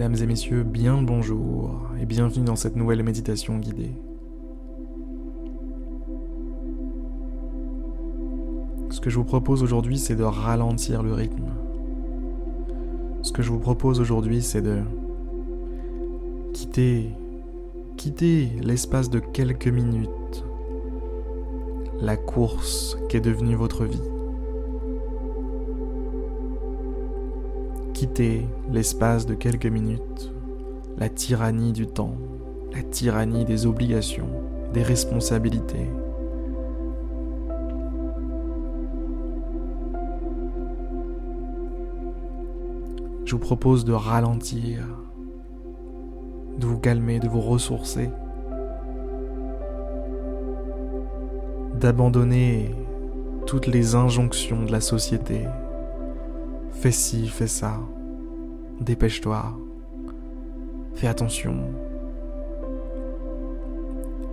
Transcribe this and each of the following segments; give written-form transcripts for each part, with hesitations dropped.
Mesdames et messieurs, bien bonjour et bienvenue dans cette nouvelle méditation guidée. Ce que je vous propose aujourd'hui, c'est de ralentir le rythme. Ce que je vous propose aujourd'hui, c'est de quitter l'espace de quelques minutes, la course qu'est devenue votre vie. Quitter l'espace de quelques minutes, la tyrannie du temps, la tyrannie des obligations, des responsabilités. Je vous propose de ralentir, de vous calmer, de vous ressourcer, d'abandonner toutes les injonctions de la société. Fais ci, fais ça, dépêche-toi, fais attention,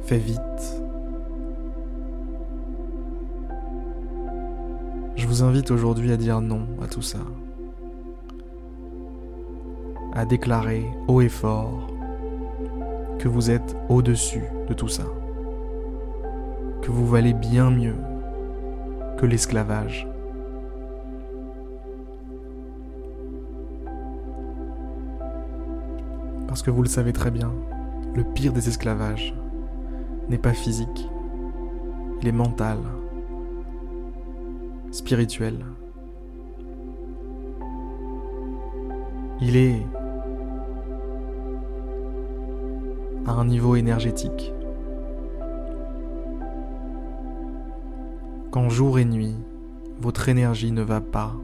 fais vite. Je vous invite aujourd'hui à dire non à tout ça, à déclarer haut et fort que vous êtes au-dessus de tout ça, que vous valez bien mieux que l'esclavage. Parce que vous le savez très bien, le pire des esclavages n'est pas physique, il est mental, spirituel. Il est à un niveau énergétique. Quand jour et nuit, votre énergie ne va pas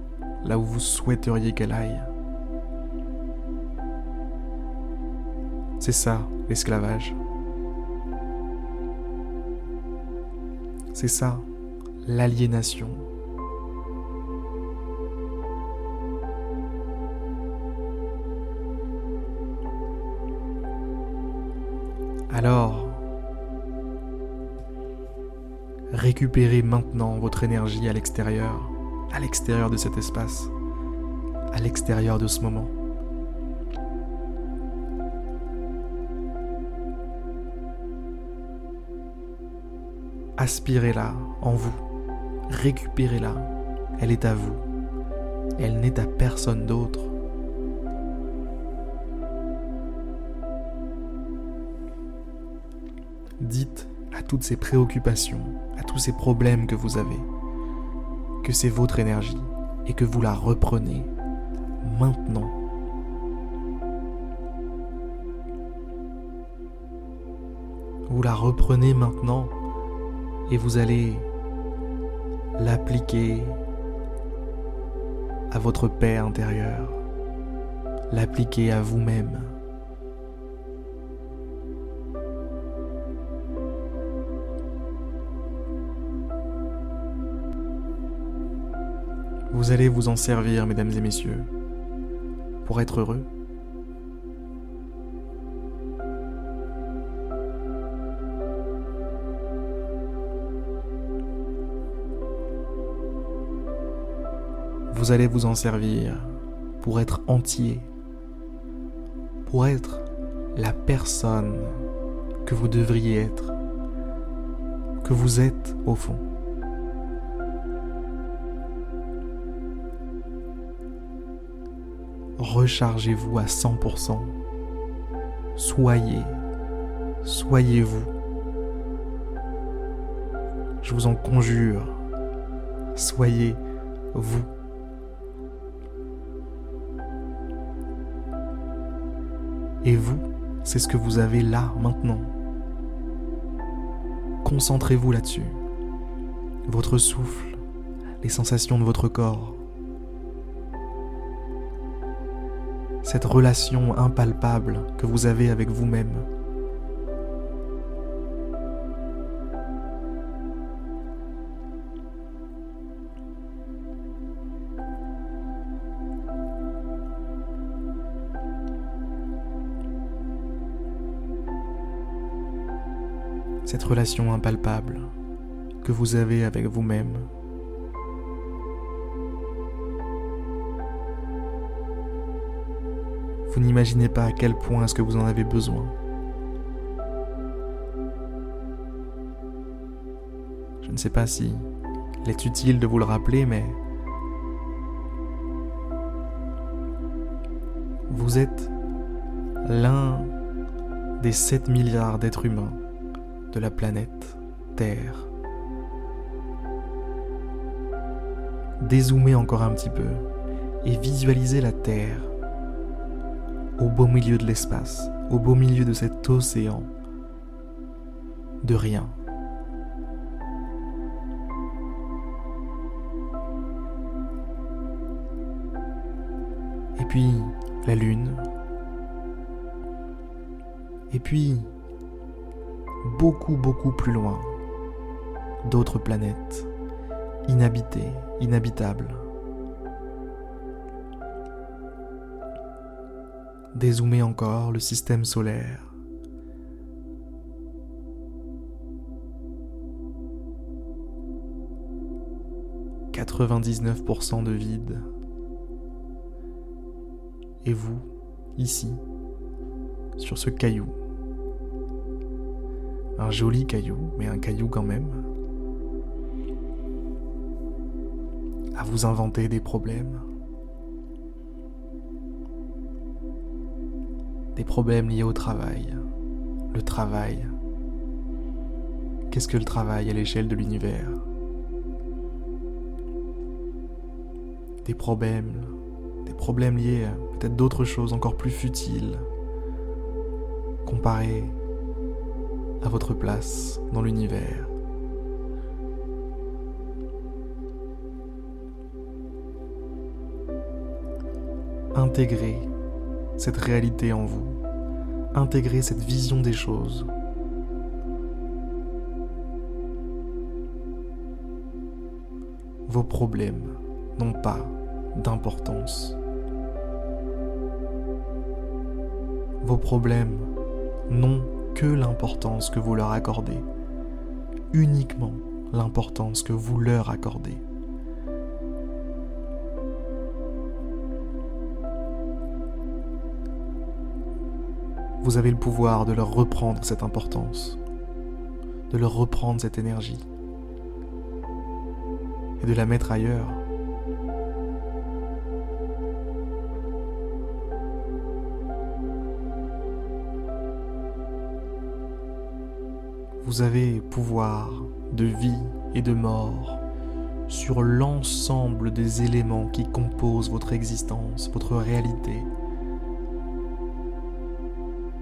là où vous souhaiteriez qu'elle aille. C'est ça, l'esclavage. C'est ça, l'aliénation. Alors, récupérez maintenant votre énergie à l'extérieur de cet espace, à l'extérieur de ce moment. Aspirez-la en vous, récupérez-la, elle est à vous, elle n'est à personne d'autre. Dites à toutes ces préoccupations, à tous ces problèmes que vous avez, que c'est votre énergie et que vous la reprenez maintenant. Vous la reprenez maintenant. Et vous allez l'appliquer à votre paix intérieure, l'appliquer à vous-même. Vous allez vous en servir, mesdames et messieurs, pour être heureux. Vous allez vous en servir pour être entier, pour être la personne que vous devriez être, que vous êtes au fond. Rechargez-vous à 100%. Soyez-vous. Je vous en conjure, soyez-vous. Et vous, c'est ce que vous avez là, maintenant. Concentrez-vous là-dessus. Votre souffle, les sensations de votre corps. Cette relation impalpable que vous avez avec vous-même. Cette relation impalpable que vous avez avec vous-même. Vous n'imaginez pas à quel point est-ce que vous en avez besoin. Je ne sais pas si il est utile de vous le rappeler, mais vous êtes l'un des 7 milliards d'êtres humains de la planète Terre. Dézoomez encore un petit peu et visualisez la Terre au beau milieu de l'espace, au beau milieu de cet océan de rien. Et puis la Lune. Et puis beaucoup, beaucoup plus loin, d'autres planètes inhabitées, inhabitables. Dézoomer encore le système solaire. « 99% de vide. » Et vous, ici, sur ce caillou. Un joli caillou, mais un caillou quand même. À vous inventer des problèmes. Des problèmes liés au travail. Le travail. Qu'est-ce que le travail à l'échelle de l'univers ? Des problèmes liés à peut-être d'autres choses encore plus futiles, comparées à votre place dans l'univers. Intégrez cette réalité en vous, intégrez cette vision des choses. Vos problèmes n'ont pas d'importance. Vos problèmes n'ont que l'importance que vous leur accordez, uniquement l'importance que vous leur accordez. Vous avez le pouvoir de leur reprendre cette importance, de leur reprendre cette énergie et de la mettre ailleurs. Vous avez pouvoir de vie et de mort sur l'ensemble des éléments qui composent votre existence, votre réalité.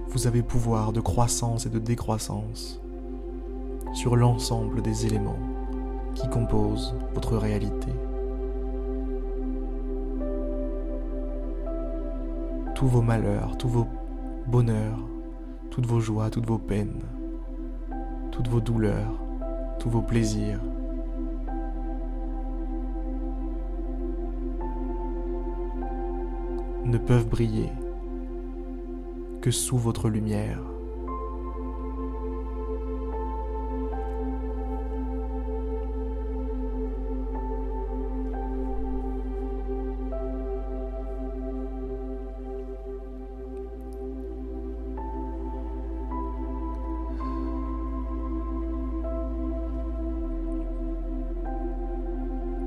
Vous avez pouvoir de croissance et de décroissance sur l'ensemble des éléments qui composent votre réalité. Tous vos malheurs, tous vos bonheurs, toutes vos joies, toutes vos peines, toutes vos douleurs, tous vos plaisirs. Ne peuvent briller que sous votre lumière.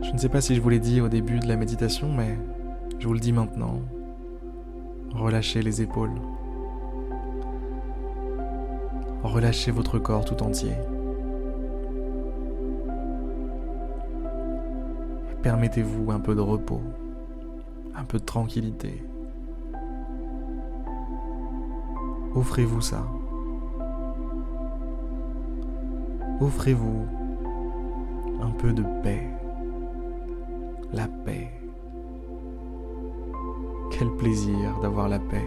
Je ne sais pas si je vous l'ai dit au début de la méditation, mais je vous le dis maintenant. Relâchez les épaules. Relâchez votre corps tout entier. Permettez-vous un peu de repos, un peu de tranquillité. Offrez-vous ça. Offrez-vous un peu de paix. La paix. Quel plaisir d'avoir la paix.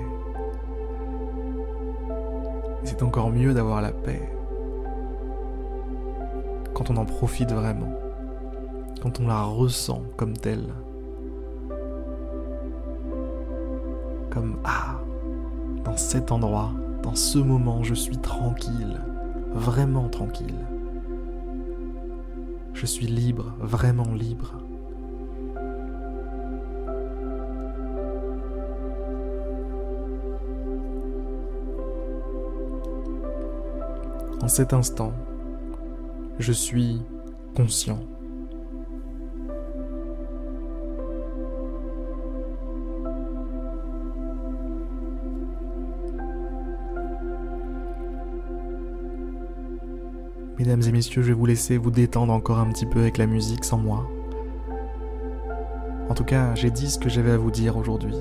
C'est encore mieux d'avoir la paix quand on en profite vraiment, quand on la ressent comme telle, comme dans cet endroit, dans ce moment, je suis tranquille, vraiment tranquille. Je suis libre, vraiment libre. en cet instant, je suis conscient. Mesdames et messieurs, je vais vous laisser vous détendre encore un petit peu avec la musique sans moi. En tout cas, j'ai dit ce que j'avais à vous dire aujourd'hui.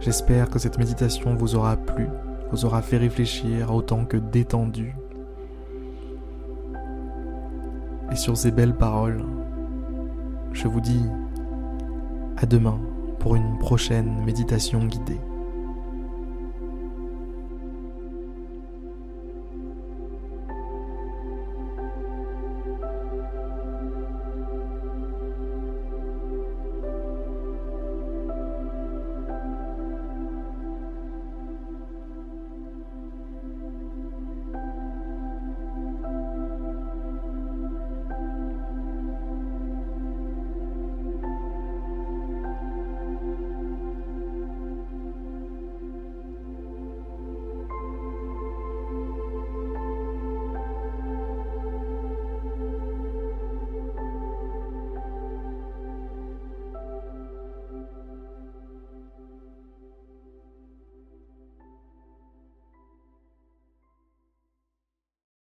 J'espère que cette méditation vous aura plu, vous aura fait réfléchir autant que détendu. Et sur ces belles paroles, je vous dis à demain pour une prochaine méditation guidée.